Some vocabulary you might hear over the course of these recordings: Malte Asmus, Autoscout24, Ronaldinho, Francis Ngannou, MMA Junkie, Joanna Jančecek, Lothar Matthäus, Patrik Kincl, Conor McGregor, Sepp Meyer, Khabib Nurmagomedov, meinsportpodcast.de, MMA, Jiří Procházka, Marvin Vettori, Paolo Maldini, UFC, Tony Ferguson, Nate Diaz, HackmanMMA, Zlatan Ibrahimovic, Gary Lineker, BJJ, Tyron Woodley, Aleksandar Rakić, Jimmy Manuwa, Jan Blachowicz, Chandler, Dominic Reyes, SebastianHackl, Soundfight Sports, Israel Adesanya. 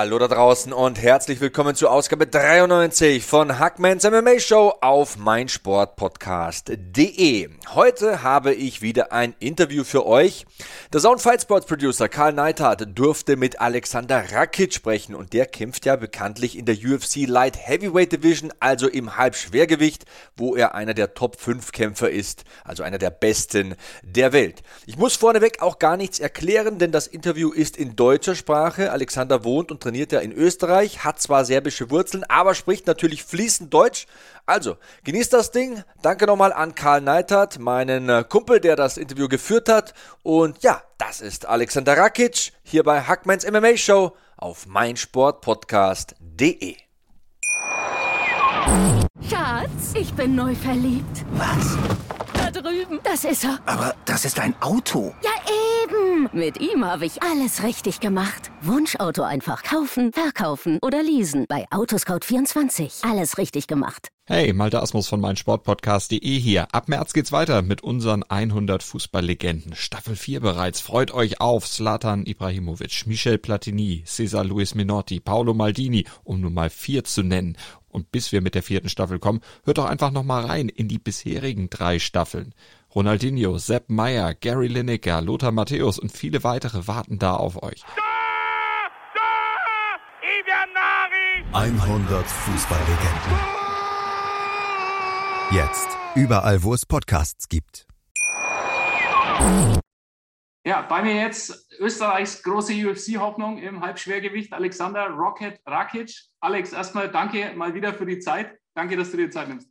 Hallo da draußen und herzlich willkommen zur Ausgabe 93 von Hackmans MMA Show auf meinsportpodcast.de. Heute habe ich wieder ein Interview für euch. Der Soundfight Sports Producer Carl Neidhardt durfte mit Aleksandar Rakić sprechen und der kämpft ja bekanntlich in der UFC Light Heavyweight Division, also im Halbschwergewicht, wo er einer der Top 5 Kämpfer ist, also einer der besten der Welt. Ich muss vorneweg auch gar nichts erklären, denn das Interview ist in deutscher Sprache. Alexander wohnt und trainiert ja in Österreich, hat zwar serbische Wurzeln, aber spricht natürlich fließend Deutsch. Also, genießt das Ding. Danke nochmal an Carl Neidhardt, meinen Kumpel, der das Interview geführt hat. Und ja, das ist Aleksandar Rakić hier bei Hackmans MMA Show auf meinsportpodcast.de. Schatz, ich bin neu verliebt. Was? Da drüben. Das ist er. Aber das ist ein Auto. Ja, eben. Mit ihm habe ich alles richtig gemacht. Wunschauto einfach kaufen, verkaufen oder leasen. Bei Autoscout24. Alles richtig gemacht. Hey, Malte Asmus von meinsportpodcast.de hier. Ab März geht's weiter mit unseren 100 Fußballlegenden. Staffel 4 bereits. Freut euch auf Zlatan Ibrahimovic, Michel Platini, Cesar Luis Menotti, Paolo Maldini, um nur mal 4 zu nennen. Und bis wir mit der 4. Staffel kommen, hört doch einfach nochmal rein in die bisherigen 3 Staffeln. Ronaldinho, Sepp Meyer, Gary Lineker, Lothar Matthäus und viele weitere warten da auf euch. 100 Fußballlegenden. Jetzt. Überall, wo es Podcasts gibt. Ja, bei mir jetzt Österreichs große UFC-Hoffnung im Halbschwergewicht, Aleksandar Rocket Rakić. Alex, erstmal danke mal wieder für die Zeit. Danke, dass du dir Zeit nimmst.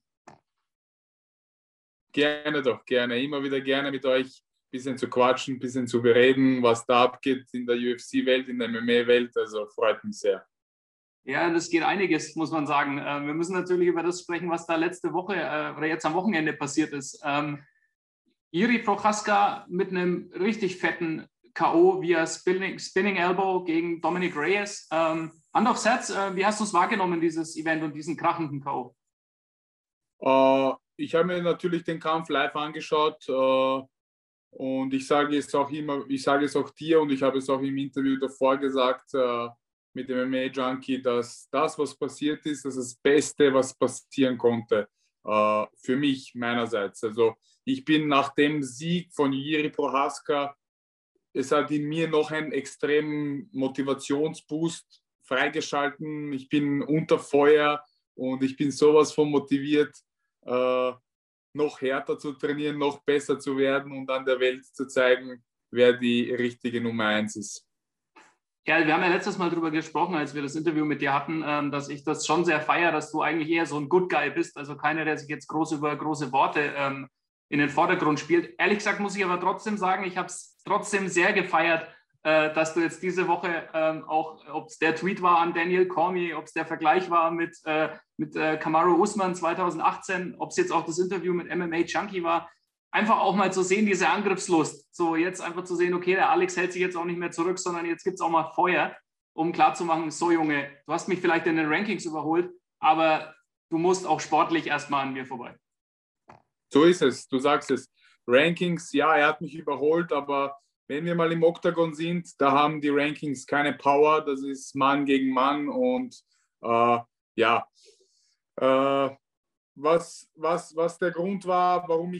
Gerne doch, gerne. Immer wieder gerne mit euch ein bisschen zu quatschen, ein bisschen zu bereden, was da abgeht in der UFC-Welt, in der MMA-Welt. Also freut mich sehr. Ja, das geht einiges, muss man sagen. Wir müssen natürlich über das sprechen, was da letzte Woche oder jetzt am Wochenende passiert ist. Jiří Procházka mit einem richtig fetten K.O. via Spinning Elbow gegen Dominic Reyes. Hand aufs Herz, wie hast du es wahrgenommen, dieses Event und diesen krachenden K.O.? Ich habe mir natürlich den Kampf live angeschaut und ich sage es auch immer, ich sage es auch dir und ich habe es auch im Interview davor gesagt, mit dem MMA Junkie, dass das, was passiert ist, das ist das Beste, was passieren konnte. Für mich, meinerseits. Also ich bin nach dem Sieg von Jiří Procházka, es hat in mir noch einen extremen Motivationsboost freigeschalten. Ich bin unter Feuer und ich bin sowas von motiviert, noch härter zu trainieren, noch besser zu werden und an der Welt zu zeigen, wer die richtige Nummer 1 ist. Ja, wir haben ja letztes Mal darüber gesprochen, als wir das Interview mit dir hatten, dass ich das schon sehr feiere, dass du eigentlich eher so ein Good Guy bist, also keiner, der sich jetzt groß über große Worte in den Vordergrund spielt. Ehrlich gesagt muss ich aber trotzdem sagen, ich habe es trotzdem sehr gefeiert, dass du jetzt diese Woche auch, ob es der Tweet war an Daniel Cormier, ob es der Vergleich war mit Kamaru Usman 2018, ob es jetzt auch das Interview mit MMA Junkie war, einfach auch mal zu sehen, diese Angriffslust. So jetzt einfach zu sehen, okay, der Alex hält sich jetzt auch nicht mehr zurück, sondern jetzt gibt es auch mal Feuer, um klarzumachen, so Junge, du hast mich vielleicht in den Rankings überholt, aber du musst auch sportlich erstmal an mir vorbei. So ist es, du sagst es. Rankings, ja, er hat mich überholt, aber wenn wir mal im Oktagon sind, da haben die Rankings keine Power, das ist Mann gegen Mann und Was der Grund war, warum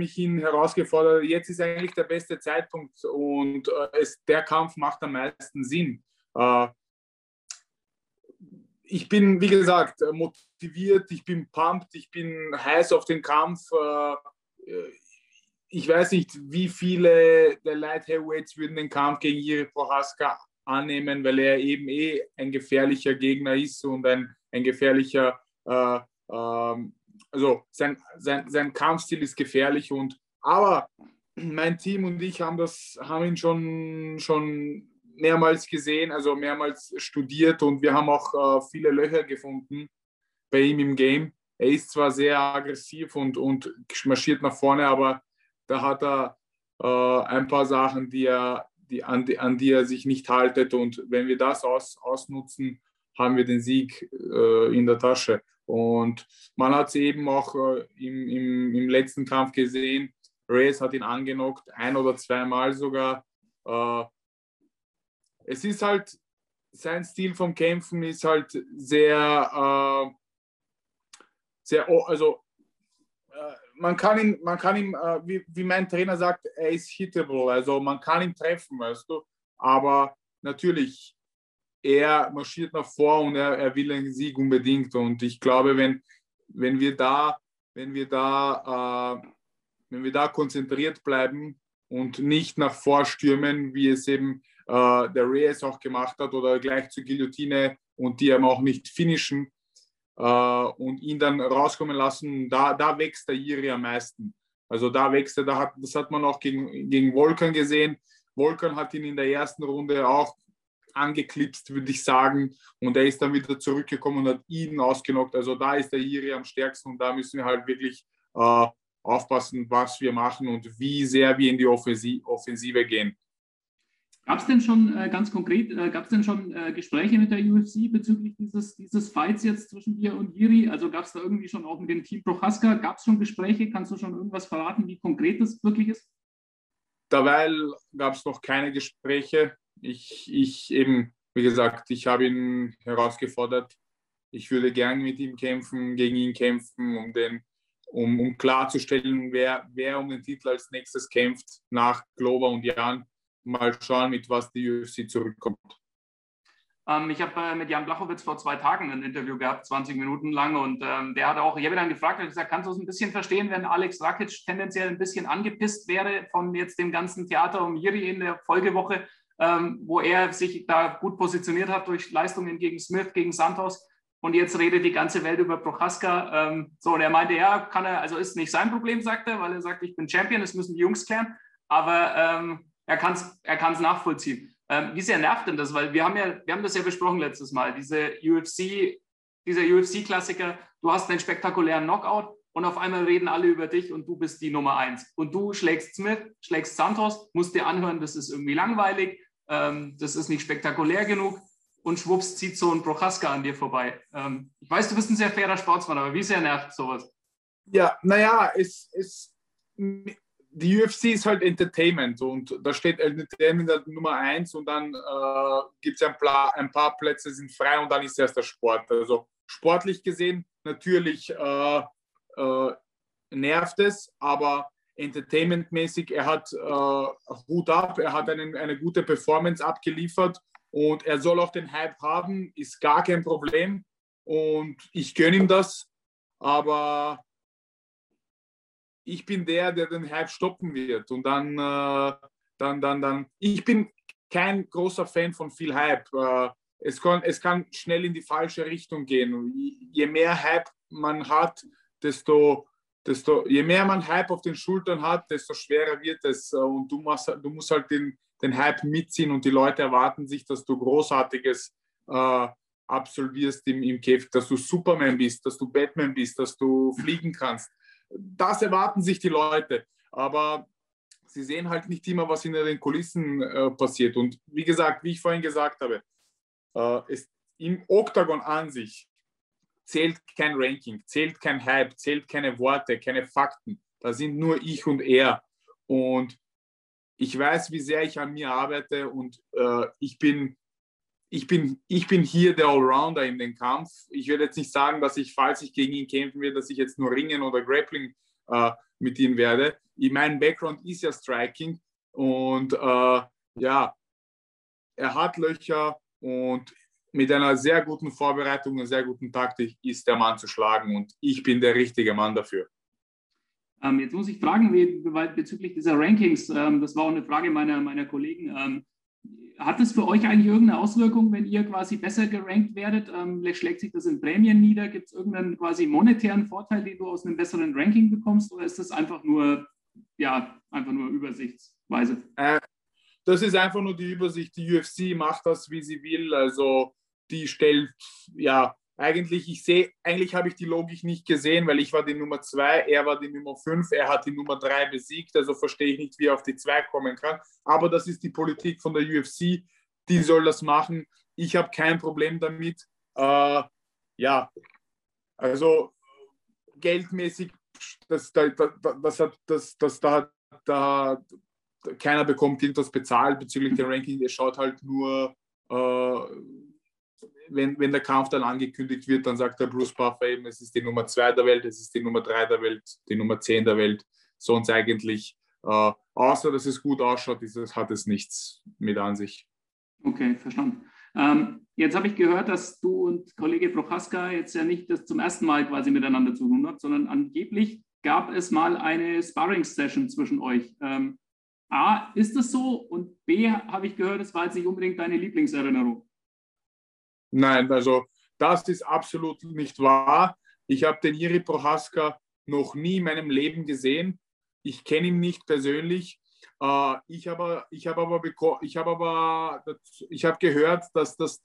ich ihn herausgefordert habe. Jetzt ist eigentlich der beste Zeitpunkt und der Kampf macht am meisten Sinn. Ich bin, wie gesagt, motiviert, ich bin pumped, ich bin heiß auf den Kampf. Ich weiß nicht, wie viele der Light Heavyweights würden den Kampf gegen Jiří Procházka annehmen, weil er eben ein gefährlicher Gegner ist und ein gefährlicher also sein Kampfstil ist gefährlich aber mein Team und ich haben ihn schon mehrmals gesehen, also mehrmals studiert, und wir haben auch viele Löcher gefunden bei ihm im Game. Er ist zwar sehr aggressiv und marschiert nach vorne, aber da hat er ein paar Sachen, an die er sich nicht haltet, und wenn wir das ausnutzen, haben wir den Sieg in der Tasche. Und man hat es eben auch im letzten Kampf gesehen, Reyes hat ihn angenockt, ein- oder zweimal sogar. Es ist halt, sein Stil vom Kämpfen ist halt sehr, man kann ihn, wie mein Trainer sagt, er ist hittable, also man kann ihn treffen, weißt du, aber natürlich, er marschiert nach vor und er will einen Sieg unbedingt, und ich glaube, wenn wir da konzentriert bleiben und nicht nach vorstürmen, wie es eben der Reyes auch gemacht hat, oder gleich zur Guillotine und die eben auch nicht finishen, und ihn dann rauskommen lassen, da wächst der Jiří am meisten. Also das hat man auch gegen Wolkan gesehen. Wolkan hat ihn in der ersten Runde auch angeklipst, würde ich sagen, und er ist dann wieder zurückgekommen und hat ihn ausgenockt. Also da ist der Jiří am stärksten, und da müssen wir halt wirklich aufpassen, was wir machen und wie sehr wir in die Offensive gehen. Gab es denn schon Gespräche mit der UFC bezüglich dieses Fights jetzt zwischen dir und Jiří? Also gab es da irgendwie schon auch mit dem Team Procházka, gab es schon Gespräche? Kannst du schon irgendwas verraten, wie konkret das wirklich ist? Derweil gab es noch keine Gespräche. Ich eben, wie gesagt, ich habe ihn herausgefordert. Ich würde gerne mit ihm kämpfen, gegen ihn kämpfen, um klarzustellen, wer um den Titel als nächstes kämpft, nach Glover und Jan. Mal schauen, mit was die UFC zurückkommt. Ich habe mit Jan Blachowicz vor 2 Tagen ein Interview gehabt, 20 Minuten lang, und der hat auch, ich habe ihn dann gefragt und gesagt, kannst du es ein bisschen verstehen, wenn Alex Rakic tendenziell ein bisschen angepisst wäre von jetzt dem ganzen Theater um Jiří in der Folgewoche, wo er sich da gut positioniert hat durch Leistungen gegen Smith, gegen Santos, und jetzt redet die ganze Welt über Procházka. Und er meinte, ja, kann er, also ist nicht sein Problem, sagt er, weil er sagt, ich bin Champion, das müssen die Jungs klären, aber er kann es nachvollziehen. Wie sehr nervt denn das? Weil wir haben das ja besprochen letztes Mal, dieser UFC-Klassiker, du hast einen spektakulären Knockout und auf einmal reden alle über dich und du bist die Nummer 1. Und du schlägst Smith, schlägst Santos, musst dir anhören, das ist irgendwie langweilig, das ist nicht spektakulär genug, und schwupps zieht so ein Procházka an dir vorbei. Ich weiß, du bist ein sehr fairer Sportsmann, aber wie sehr nervt sowas? Ja, naja, die UFC ist halt Entertainment, und da steht Entertainment Nummer 1, und dann gibt es ein paar Plätze, sind frei, und dann ist erst der Sport. Also sportlich gesehen natürlich nervt es, aber entertainmentmäßig, er hat Hut ab, er hat eine gute Performance abgeliefert, und er soll auch den Hype haben, ist gar kein Problem, und ich gönne ihm das, aber ich bin der den Hype stoppen wird. Und dann. Ich bin kein großer Fan von viel Hype. Es kann schnell in die falsche Richtung gehen. Und je mehr Hype man hat, je mehr man Hype auf den Schultern hat, desto schwerer wird es. Und du musst halt den Hype mitziehen, und die Leute erwarten sich, dass du Großartiges absolvierst im Käfig, dass du Superman bist, dass du Batman bist, dass du fliegen kannst. Das erwarten sich die Leute, aber sie sehen halt nicht immer, was hinter den Kulissen passiert. Und wie gesagt, wie ich vorhin gesagt habe, im Oktagon an sich zählt kein Ranking, zählt kein Hype, zählt keine Worte, keine Fakten. Da sind nur ich und er. Und ich weiß, wie sehr ich an mir arbeite, und ich bin hier der Allrounder in den Kampf. Ich werde jetzt nicht sagen, dass ich, falls ich gegen ihn kämpfen werde, dass ich jetzt nur Ringen oder Grappling mit ihm werde. Mein Background ist ja Striking, und ja, er hat Löcher, und mit einer sehr guten Vorbereitung und sehr guten Taktik ist der Mann zu schlagen, und ich bin der richtige Mann dafür. Jetzt muss ich fragen, bezüglich dieser Rankings, das war auch eine Frage meiner Kollegen, hat es für euch eigentlich irgendeine Auswirkung, wenn ihr quasi besser gerankt werdet? Schlägt sich das in Prämien nieder? Gibt es irgendeinen quasi monetären Vorteil, den du aus einem besseren Ranking bekommst? Oder ist das einfach nur übersichtsweise? das ist einfach nur die Übersicht. Die UFC macht das, wie sie will. Also die stellt, ja, eigentlich habe ich die Logik nicht gesehen, weil ich war die Nummer 2, er war die Nummer 5, er hat die Nummer 3 besiegt. Also verstehe ich nicht, wie er auf die 2 kommen kann. Aber das ist die Politik von der UFC. Die soll das machen. Ich habe kein Problem damit. Also geldmäßig, keiner bekommt irgendwas bezahlt bezüglich der Ranking. Der schaut halt nur, wenn der Kampf dann angekündigt wird, dann sagt der Bruce Buffer eben, es ist die Nummer 2 der Welt, es ist die Nummer 3 der Welt, die Nummer 10 der Welt. Sonst eigentlich, außer dass es gut ausschaut, hat es nichts mit an sich. Okay, verstanden. Jetzt habe ich gehört, dass du und Kollege Procházka jetzt ja nicht das zum ersten Mal quasi miteinander zu tun habt, sondern angeblich gab es mal eine Sparring-Session zwischen euch. A, ist das so? Und B, habe ich gehört, es war jetzt nicht unbedingt deine Lieblingserinnerung. Nein, also das ist absolut nicht wahr. Ich habe den Jiří Procházka noch nie in meinem Leben gesehen. Ich kenne ihn nicht persönlich. Ich habe gehört, dass das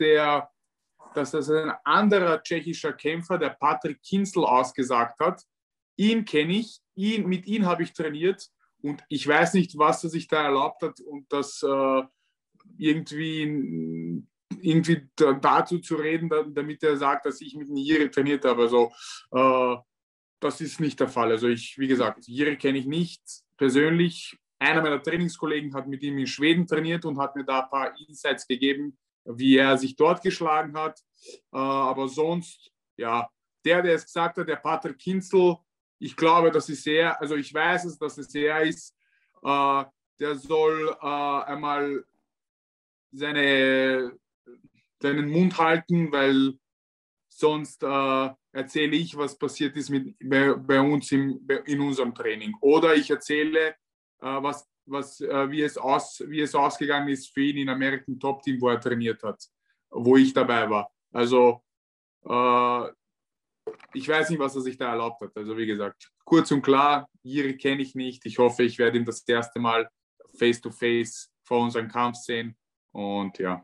ein anderer tschechischer Kämpfer, der Patrik Kincl, ausgesagt hat. Ihn kenne ich, mit ihm habe ich trainiert und ich weiß nicht, was er sich da erlaubt hat und das irgendwie dazu zu reden, damit er sagt, dass ich mit Jiří trainiert habe. Also das ist nicht der Fall. Also wie gesagt, Jiří kenne ich nicht persönlich. Einer meiner Trainingskollegen hat mit ihm in Schweden trainiert und hat mir da ein paar Insights gegeben, wie er sich dort geschlagen hat. Aber sonst, ja, der es gesagt hat, der Patrik Kincl, ich glaube, dass es er, also ich weiß es, dass es er ist, der soll einmal seinen Mund halten, weil sonst erzähle ich, was passiert ist bei uns in unserem Training. Oder ich erzähle, wie es ausgegangen ist für ihn in American Top Team, wo er trainiert hat, wo ich dabei war. Also ich weiß nicht, was er sich da erlaubt hat. Also wie gesagt, kurz und klar, Jiří kenne ich nicht. Ich hoffe, ich werde ihn das erste Mal face-to-face vor unserem Kampf sehen. Und ja.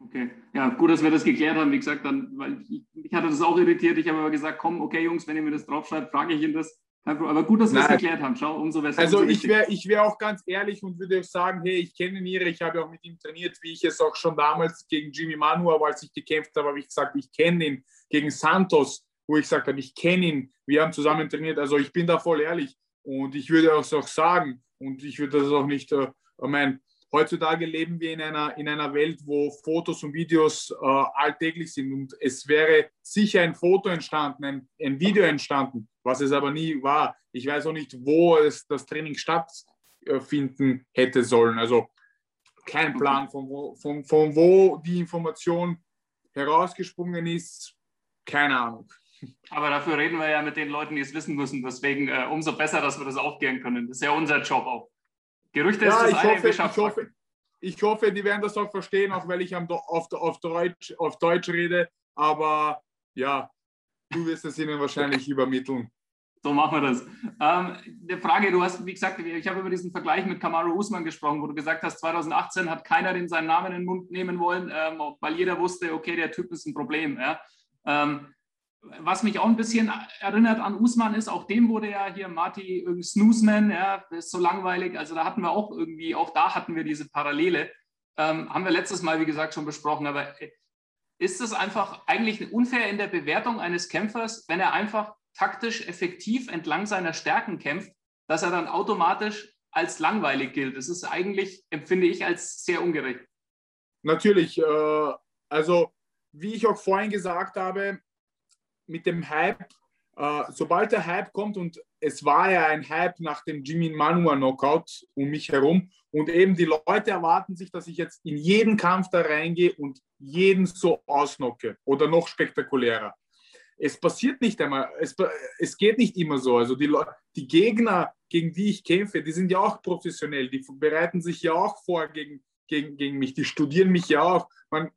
Okay, ja, gut, dass wir das geklärt haben. Wie gesagt, dann, weil ich hatte das auch irritiert. Ich habe aber gesagt, komm, okay Jungs, wenn ihr mir das draufschreibt, frage ich ihn das. Aber gut, dass wir es geklärt haben. Schau, umso besser. Also ich wäre auch ganz ehrlich und würde sagen, hey, ich kenne Jiří, ich habe auch mit ihm trainiert, wie ich es auch schon damals gegen Jimmy Manuwa, als ich gekämpft habe, habe ich gesagt, ich kenne ihn. Gegen Santos, wo ich gesagt habe, ich kenne ihn. Wir haben zusammen trainiert. Also ich bin da voll ehrlich. Und ich würde das auch sagen. Und ich würde das auch nicht, heutzutage leben wir in einer Welt, wo Fotos und Videos alltäglich sind. Und es wäre sicher ein Foto entstanden, ein Video entstanden, was es aber nie war. Ich weiß auch nicht, wo es das Training stattfinden hätte sollen. Also kein Plan, von wo die Information herausgesprungen ist. Keine Ahnung. Aber dafür reden wir ja mit den Leuten, die es wissen müssen. Deswegen umso besser, dass wir das aufklären können. Das ist ja unser Job auch. Gerüchte ja, ist das eine Wissenschaftsfrage. Ich hoffe, die werden das auch verstehen, auch weil ich auf Deutsch rede. Aber ja, du wirst es ihnen wahrscheinlich übermitteln. So machen wir das. Eine Frage, du hast, wie gesagt, ich habe über diesen Vergleich mit Kamaru Usman gesprochen, wo du gesagt hast, 2018 hat keiner seinen Namen in den Mund nehmen wollen, weil jeder wusste, okay, der Typ ist ein Problem. Ja. Was mich auch ein bisschen erinnert an Usman ist, auch dem wurde ja hier Marty Snoozeman, ja, ist so langweilig, also da hatten wir auch irgendwie, auch da hatten wir diese Parallele, haben wir letztes Mal, wie gesagt, schon besprochen, aber ist es einfach eigentlich unfair in der Bewertung eines Kämpfers, wenn er einfach taktisch effektiv entlang seiner Stärken kämpft, dass er dann automatisch als langweilig gilt? Das ist eigentlich, empfinde ich, als sehr ungerecht. Natürlich, also wie ich auch vorhin gesagt habe, mit dem Hype, sobald der Hype kommt, und es war ja ein Hype nach dem Jimmy Manuwa Knockout um mich herum, und eben die Leute erwarten sich, dass ich jetzt in jeden Kampf da reingehe und jeden so ausnocke oder noch spektakulärer. Es passiert nicht einmal, es geht nicht immer so. Also die Gegner, gegen die ich kämpfe, die sind ja auch professionell, die bereiten sich ja auch vor gegen mich, die studieren mich ja auch. Man,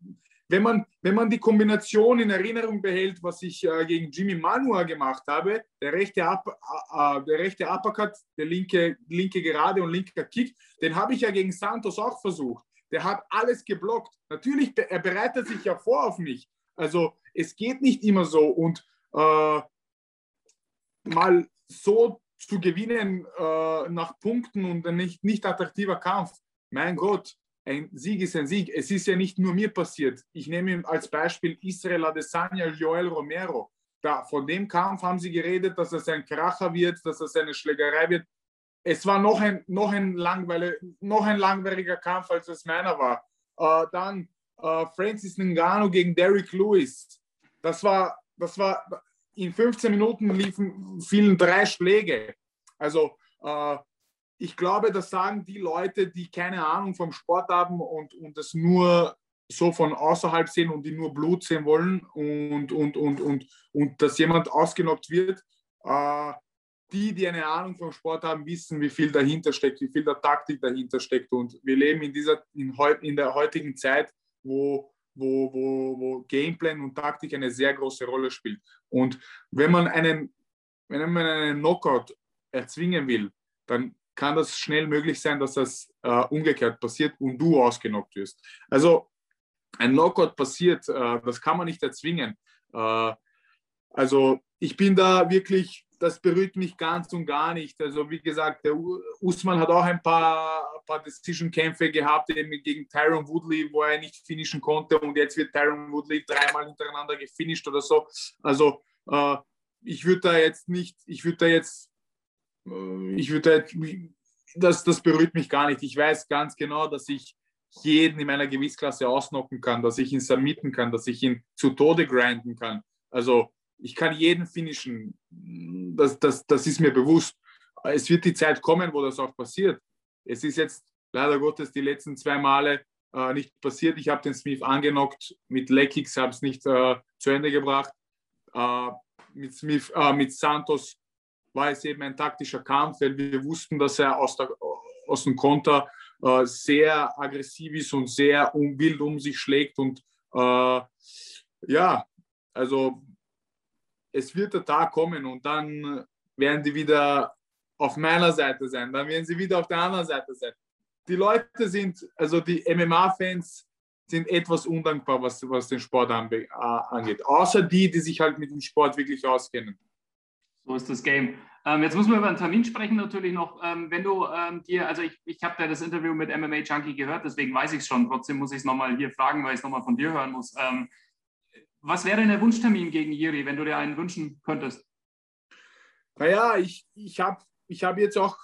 wenn man die Kombination in Erinnerung behält, was ich gegen Jimmy Manuwa gemacht habe, der rechte Uppercut, der linke Gerade und linker Kick, den habe ich ja gegen Santos auch versucht. Der hat alles geblockt. Natürlich, er bereitet sich ja vor auf mich. Also es geht nicht immer so. Und mal so zu gewinnen nach Punkten und ein nicht attraktiver Kampf, mein Gott, ein Sieg ist ein Sieg. Es ist ja nicht nur mir passiert. Ich nehme als Beispiel Israel Adesanya, Yoel Romero. Von dem Kampf haben sie geredet, dass es ein Kracher wird, dass es eine Schlägerei wird. Es war noch ein langweiliger Kampf, als es meiner war. Dann Francis Ngannou gegen Derek Lewis. Das war in 15 Minuten fielen 3 Schläge. Also ich glaube, das sagen die Leute, die keine Ahnung vom Sport haben und das nur so von außerhalb sehen und die nur Blut sehen wollen und dass jemand ausgenockt wird. Die eine Ahnung vom Sport haben, wissen, wie viel dahinter steckt, wie viel der Taktik dahinter steckt. Und wir leben in der heutigen Zeit, wo Gameplan und Taktik eine sehr große Rolle spielt. Und wenn man einen Knockout erzwingen will, dann kann das schnell möglich sein, dass das umgekehrt passiert und du ausgenockt wirst. Also ein Knockout passiert, das kann man nicht erzwingen. Also ich bin da wirklich... Das berührt mich ganz und gar nicht. Also wie gesagt, der Usman hat auch ein paar Decision-Kämpfe gehabt, eben gegen Tyron Woodley, wo er nicht finishen konnte, und jetzt wird Tyron Woodley 3 Mal hintereinander gefinisht oder so. Also das berührt mich gar nicht. Ich weiß ganz genau, dass ich jeden in meiner Gewichtsklasse ausnocken kann, dass ich ihn submitten kann, dass ich ihn zu Tode grinden kann. Also ich kann jeden finishen, das ist mir bewusst. Es wird die Zeit kommen, wo das auch passiert. Es ist jetzt leider Gottes die letzten 2 Male nicht passiert. Ich habe den Smith angenockt mit Leg-Kicks, habe es nicht zu Ende gebracht. Mit Santos war es eben ein taktischer Kampf, weil wir wussten, dass er aus dem Konter sehr aggressiv ist und sehr wild um sich schlägt. Und ja, also... Es wird der Tag kommen und dann werden die wieder auf meiner Seite sein. Dann werden sie wieder auf der anderen Seite sein. Die Leute die MMA-Fans sind etwas undankbar, was den Sport angeht. Außer die sich halt mit dem Sport wirklich auskennen. So ist das Game. Jetzt müssen wir über einen Termin sprechen natürlich noch. Wenn du ich habe da das Interview mit MMA Junkie gehört, deswegen weiß ich es schon. Trotzdem muss ich es nochmal hier fragen, weil ich es nochmal von dir hören muss. Was wäre denn der Wunschtermin gegen Jiří, wenn du dir einen wünschen könntest? Naja, ich hab jetzt auch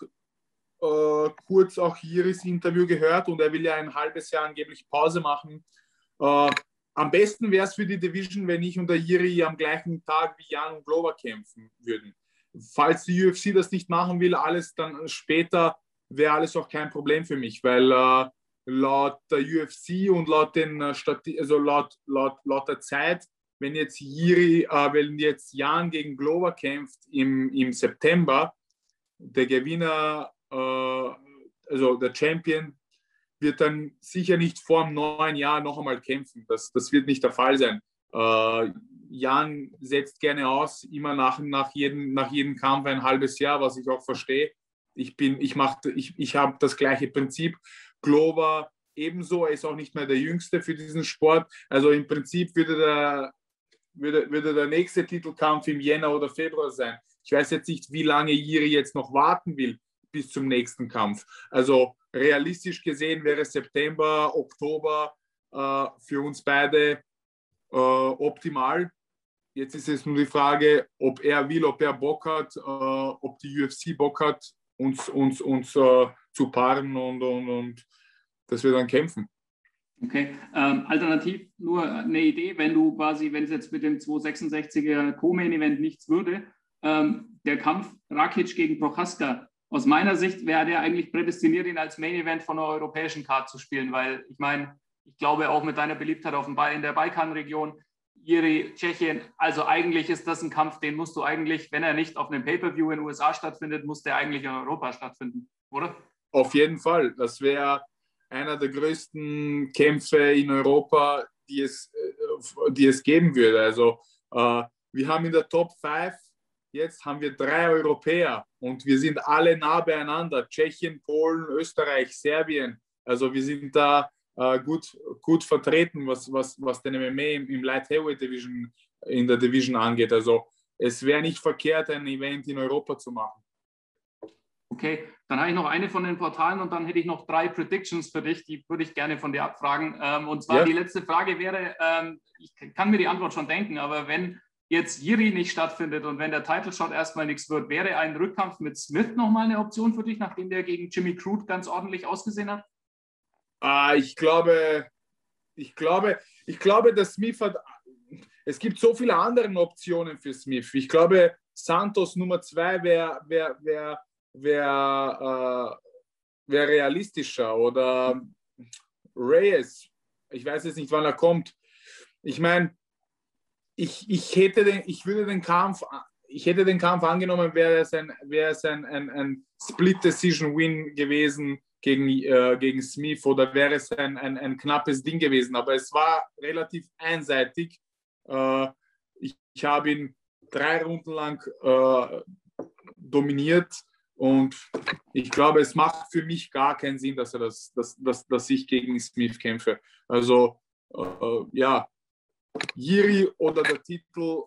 kurz auch Jiris Interview gehört und er will ja ein halbes Jahr angeblich Pause machen. Am besten wäre es für die Division, wenn ich und der Jiří am gleichen Tag wie Jan und Glover kämpfen würden. Falls die UFC das nicht machen will, alles dann später, wäre alles auch kein Problem für mich, weil... laut der UFC und laut der Zeit, wenn jetzt Jan gegen Glover kämpft im September, der Gewinner, der Champion, wird dann sicher nicht vor dem neuen Jahr noch einmal kämpfen. Das wird nicht der Fall sein. Jan setzt gerne aus, immer nach jedem Kampf ein halbes Jahr, was ich auch verstehe. Ich habe das gleiche Prinzip. Glover ebenso, er ist auch nicht mehr der Jüngste für diesen Sport. Also im Prinzip würde der nächste Titelkampf im Jänner oder Februar sein. Ich weiß jetzt nicht, wie lange Jiří jetzt noch warten will bis zum nächsten Kampf. Also realistisch gesehen wäre September, Oktober für uns beide optimal. Jetzt ist es nur die Frage, ob er will, ob er Bock hat, ob die UFC Bock hat, uns zu paaren und dass wir dann kämpfen. Okay. Alternativ nur eine Idee, wenn es jetzt mit dem 266er Co-Main-Event nichts würde, der Kampf Rakić gegen Procházka, aus meiner Sicht wäre der eigentlich prädestiniert, ihn als Main-Event von einer europäischen Card zu spielen, weil ich meine, ich glaube auch mit deiner Beliebtheit in der Balkanregion, Jiří, Tschechien, also eigentlich ist das ein Kampf, den musst du eigentlich, wenn er nicht auf einem Pay-Per-View in den USA stattfindet, muss der eigentlich in Europa stattfinden, oder? Auf jeden Fall. Das wäre einer der größten Kämpfe in Europa die es geben würde. Also wir haben in der Top 5, jetzt haben wir 3 Europäer und wir sind alle nah beieinander. Tschechien, Polen, Österreich, Serbien. Also wir sind da gut vertreten, was den MMA im Light Heavyweight Division in der Division angeht. Also es wäre nicht verkehrt, ein Event in Europa zu machen. Okay, dann habe ich noch eine von den Portalen und dann hätte ich noch 3 Predictions für dich, die würde ich gerne von dir abfragen. Und zwar die letzte Frage wäre, ich kann mir die Antwort schon denken, aber wenn jetzt Jiří nicht stattfindet und wenn der Title Shot erstmal nichts wird, wäre ein Rückkampf mit Smith nochmal eine Option für dich, nachdem der gegen Jimmy Crute ganz ordentlich ausgesehen hat? Ich glaube, dass Smith hat... Es gibt so viele andere Optionen für Smith. Ich glaube, Santos Nummer 2 wäre realistischer oder Reyes. Ich weiß jetzt nicht, wann er kommt. Ich meine, ich hätte den Kampf angenommen, wäre es ein Split-Decision-Win gewesen gegen Smith oder wäre es ein knappes Ding gewesen. Aber es war relativ einseitig. Ich habe ihn 3 Runden lang dominiert und ich glaube, es macht für mich gar keinen Sinn, dass ich gegen Smith kämpfe. Also ja, Jiří oder der Titel,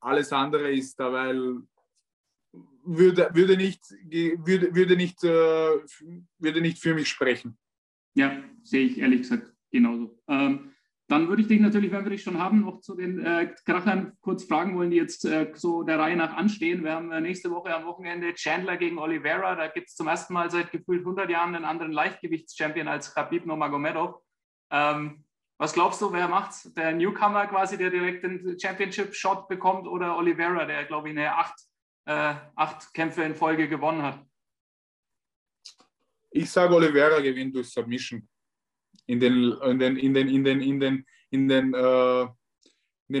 alles andere ist dabei, würde nicht für mich sprechen. Ja, sehe ich ehrlich gesagt genauso. Dann würde ich dich natürlich, wenn wir dich schon haben, noch zu den Krachern kurz fragen wollen, die jetzt so der Reihe nach anstehen. Wir haben nächste Woche am Wochenende Chandler gegen Oliveira. Da gibt es zum ersten Mal seit gefühlt 100 Jahren einen anderen Leichtgewichtschampion als Khabib Nurmagomedov. Was glaubst du, wer macht's? Der Newcomer quasi, der direkt den Championship-Shot bekommt oder Oliveira, der, glaube ich, eine 8 Kämpfe in Folge gewonnen hat? Ich sage, Oliveira gewinnt durch Submission. In den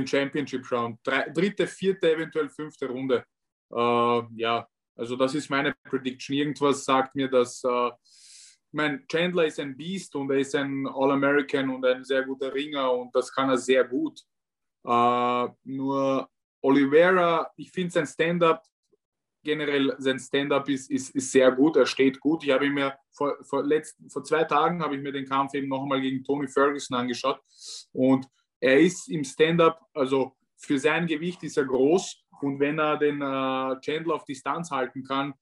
Championship Round. 3., 4., eventuell 5. Runde. Ja, also das ist meine Prediction. Irgendwas sagt mir, dass mein Chandler ist ein Beast und er ist ein All-American und ein sehr guter Ringer und das kann er sehr gut. Nur Oliveira, ich finde sein Stand-Up, generell sein Stand-Up ist sehr gut, er steht gut. Ich habe mir vor 2 Tagen habe ich mir den Kampf eben nochmal gegen Tony Ferguson angeschaut und er ist im Stand-Up, also für sein Gewicht ist er groß und wenn er den Chandler auf Distanz halten kann,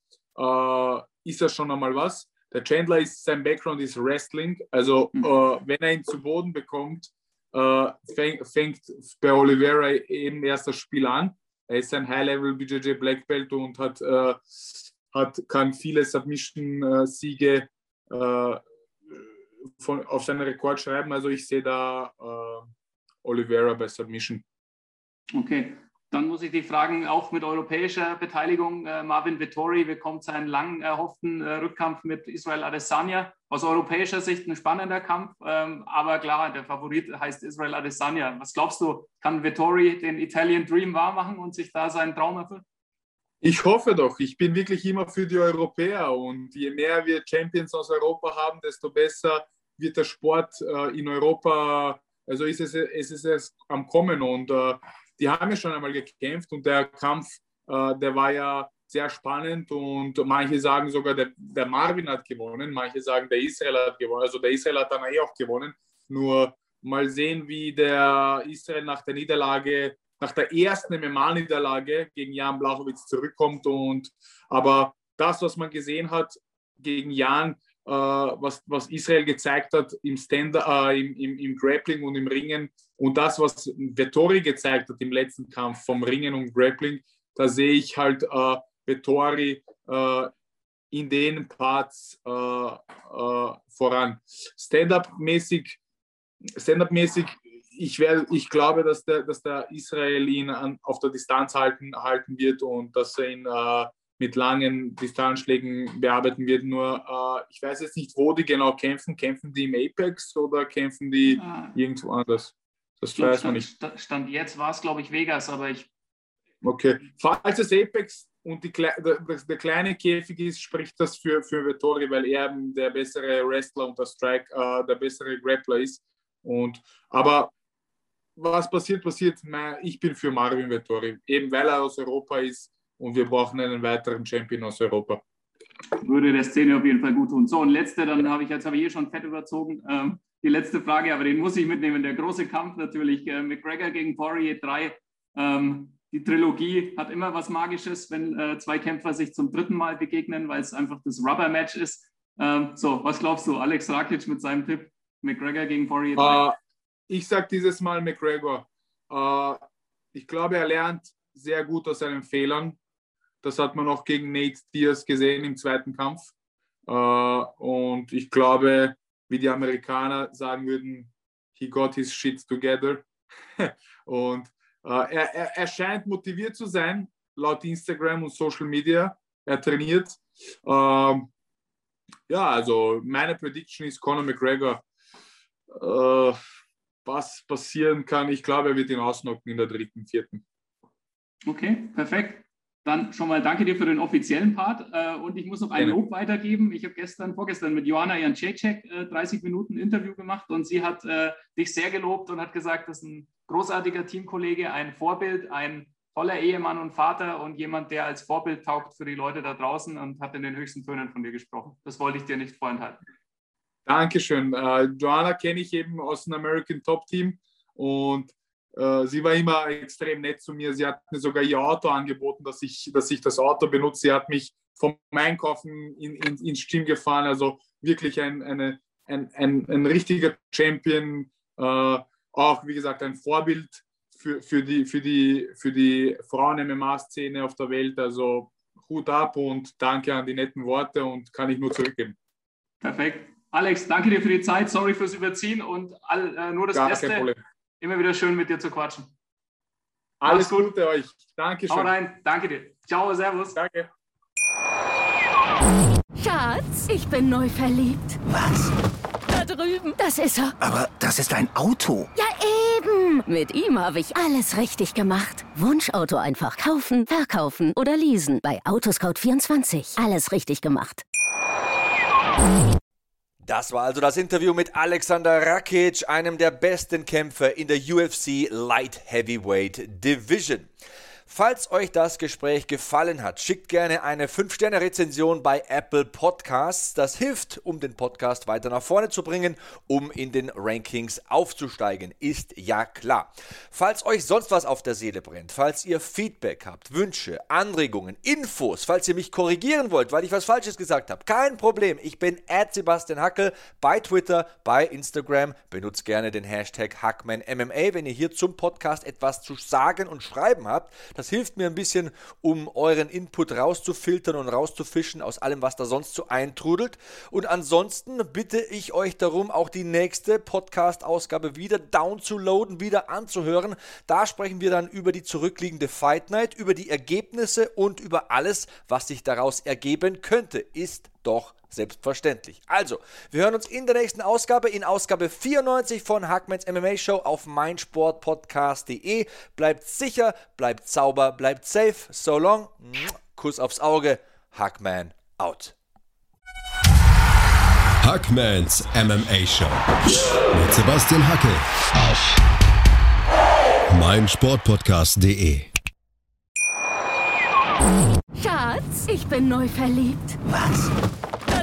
ist er schon einmal was. Der Chandler, sein Background ist Wrestling, also wenn er ihn zu Boden bekommt, fängt bei Oliveira eben erst das Spiel an. Er ist ein High-Level BJJ Black Belt und kann viele Submission-Siege auf seinen Rekord schreiben. Also ich sehe da Oliveira bei Submission. Okay, dann muss ich dich fragen, auch mit europäischer Beteiligung, Marvin Vettori bekommt seinen lang erhofften Rückkampf mit Israel Adesanya. Aus europäischer Sicht ein spannender Kampf, aber klar, der Favorit heißt Israel Adesanya. Was glaubst du, kann Vettori den Italian Dream wahrmachen und sich da seinen Traum erfüllen? Ich hoffe doch. Ich bin wirklich immer für die Europäer und je mehr wir Champions aus Europa haben, desto besser wird der Sport in Europa, also ist es am Kommen und die haben ja schon einmal gekämpft und der Kampf, der war ja sehr spannend und manche sagen sogar, der Marvin hat gewonnen, manche sagen, der Israel hat gewonnen, also der Israel hat dann auch gewonnen, nur mal sehen, wie der Israel nach der ersten MMA-Niederlage gegen Jan Blachowicz zurückkommt aber das, was man gesehen hat gegen Jan, was Israel gezeigt hat im Grappling und im Ringen und das, was Vettori gezeigt hat im letzten Kampf vom Ringen und Grappling, da sehe ich halt Vettori in den Parts voran. Stand-up-mäßig, ich glaube, dass der Israel ihn auf der Distanz halten wird und dass er ihn mit langen Distanzschlägen bearbeiten wird. Nur ich weiß jetzt nicht, wo die genau kämpfen. Kämpfen die im Apex oder kämpfen die irgendwo anders? Das weiß man nicht. Stand jetzt war es, glaube ich, Vegas, aber ich... Okay. Falls es Apex und der kleine Käfig ist, spricht das für Vettori, weil er der bessere Wrestler und der Striker, der bessere Grappler ist. Aber was passiert, passiert. Ich bin für Marvin Vettori, eben weil er aus Europa ist und wir brauchen einen weiteren Champion aus Europa. Würde der Szene auf jeden Fall gut tun. So, und letzte, dann habe ich hier schon fett überzogen. Die letzte Frage, aber den muss ich mitnehmen. Der große Kampf natürlich. McGregor gegen Poirier 3. Die Trilogie hat immer was Magisches, wenn zwei Kämpfer sich zum dritten Mal begegnen, weil es einfach das Rubber-Match ist. So, was glaubst du, Alex Rakic mit seinem Tipp? McGregor gegen Poirier 3? Ich sage dieses Mal McGregor. Ich glaube, er lernt sehr gut aus seinen Fehlern. Das hat man auch gegen Nate Diaz gesehen im zweiten Kampf. Und ich glaube, wie die Amerikaner sagen würden, he got his shit together. Und er scheint motiviert zu sein, laut Instagram und Social Media. Er trainiert. Ja, also meine Prediction ist Conor McGregor. Was passieren kann, ich glaube, er wird ihn ausnocken in der dritten, vierten. Okay, perfekt. Dann schon mal danke dir für den offiziellen Part und ich muss noch ein Lob weitergeben. Ich habe vorgestern mit Joanna Jančecek 30 Minuten Interview gemacht und sie hat dich sehr gelobt und hat gesagt, das ist ein großartiger Teamkollege, ein Vorbild, ein toller Ehemann und Vater und jemand, der als Vorbild taugt für die Leute da draußen und hat in den höchsten Tönen von dir gesprochen. Das wollte ich dir nicht vorenthalten. Dankeschön. Joanna kenne ich eben aus dem American Top Team und sie war immer extrem nett zu mir. Sie hat mir sogar ihr Auto angeboten, dass ich das Auto benutze. Sie hat mich vom Einkaufen ins Gym gefahren. Also wirklich ein richtiger Champion. Auch, wie gesagt, ein Vorbild für die Frauen-MMA-Szene auf der Welt. Also Hut ab und danke an die netten Worte und kann ich nur zurückgeben. Perfekt. Alex, danke dir für die Zeit. Sorry fürs Überziehen und nur das Beste. Kein Problem. Immer wieder schön, mit dir zu quatschen. Alles Gute euch. Dankeschön. Hau rein. Danke dir. Ciao, servus. Danke. Schatz, ich bin neu verliebt. Was? Da drüben. Das ist er. Aber das ist ein Auto. Ja, eben. Mit ihm habe ich alles richtig gemacht. Wunschauto einfach kaufen, verkaufen oder leasen. Bei Autoscout24. Alles richtig gemacht. Das war also das Interview mit Aleksandar Rakić, einem der besten Kämpfer in der UFC Light Heavyweight Division. Falls euch das Gespräch gefallen hat, schickt gerne eine 5-Sterne-Rezension bei Apple Podcasts. Das hilft, um den Podcast weiter nach vorne zu bringen, um in den Rankings aufzusteigen, ist ja klar. Falls euch sonst was auf der Seele brennt, falls ihr Feedback habt, Wünsche, Anregungen, Infos, falls ihr mich korrigieren wollt, weil ich was Falsches gesagt habe, kein Problem. Ich bin @SebastianHackel bei Twitter, bei Instagram. Benutzt gerne den Hashtag HackmanMMA, wenn ihr hier zum Podcast etwas zu sagen und schreiben habt. Das hilft mir ein bisschen, um euren Input rauszufiltern und rauszufischen aus allem, was da sonst so eintrudelt. Und ansonsten bitte ich euch darum, auch die nächste Podcast-Ausgabe wieder downzuladen, wieder anzuhören. Da sprechen wir dann über die zurückliegende Fight Night, über die Ergebnisse und über alles, was sich daraus ergeben könnte. Ist doch selbstverständlich. Also, wir hören uns in der nächsten Ausgabe, in Ausgabe 94 von Hackmans MMA Show auf meinsportpodcast.de. Bleibt sicher, bleibt sauber, bleibt safe. So long. Kuss aufs Auge. Hackman out. Hackmans MMA Show mit Sebastian Hackel auf meinsportpodcast.de. Schatz, ich bin neu verliebt. Was? Da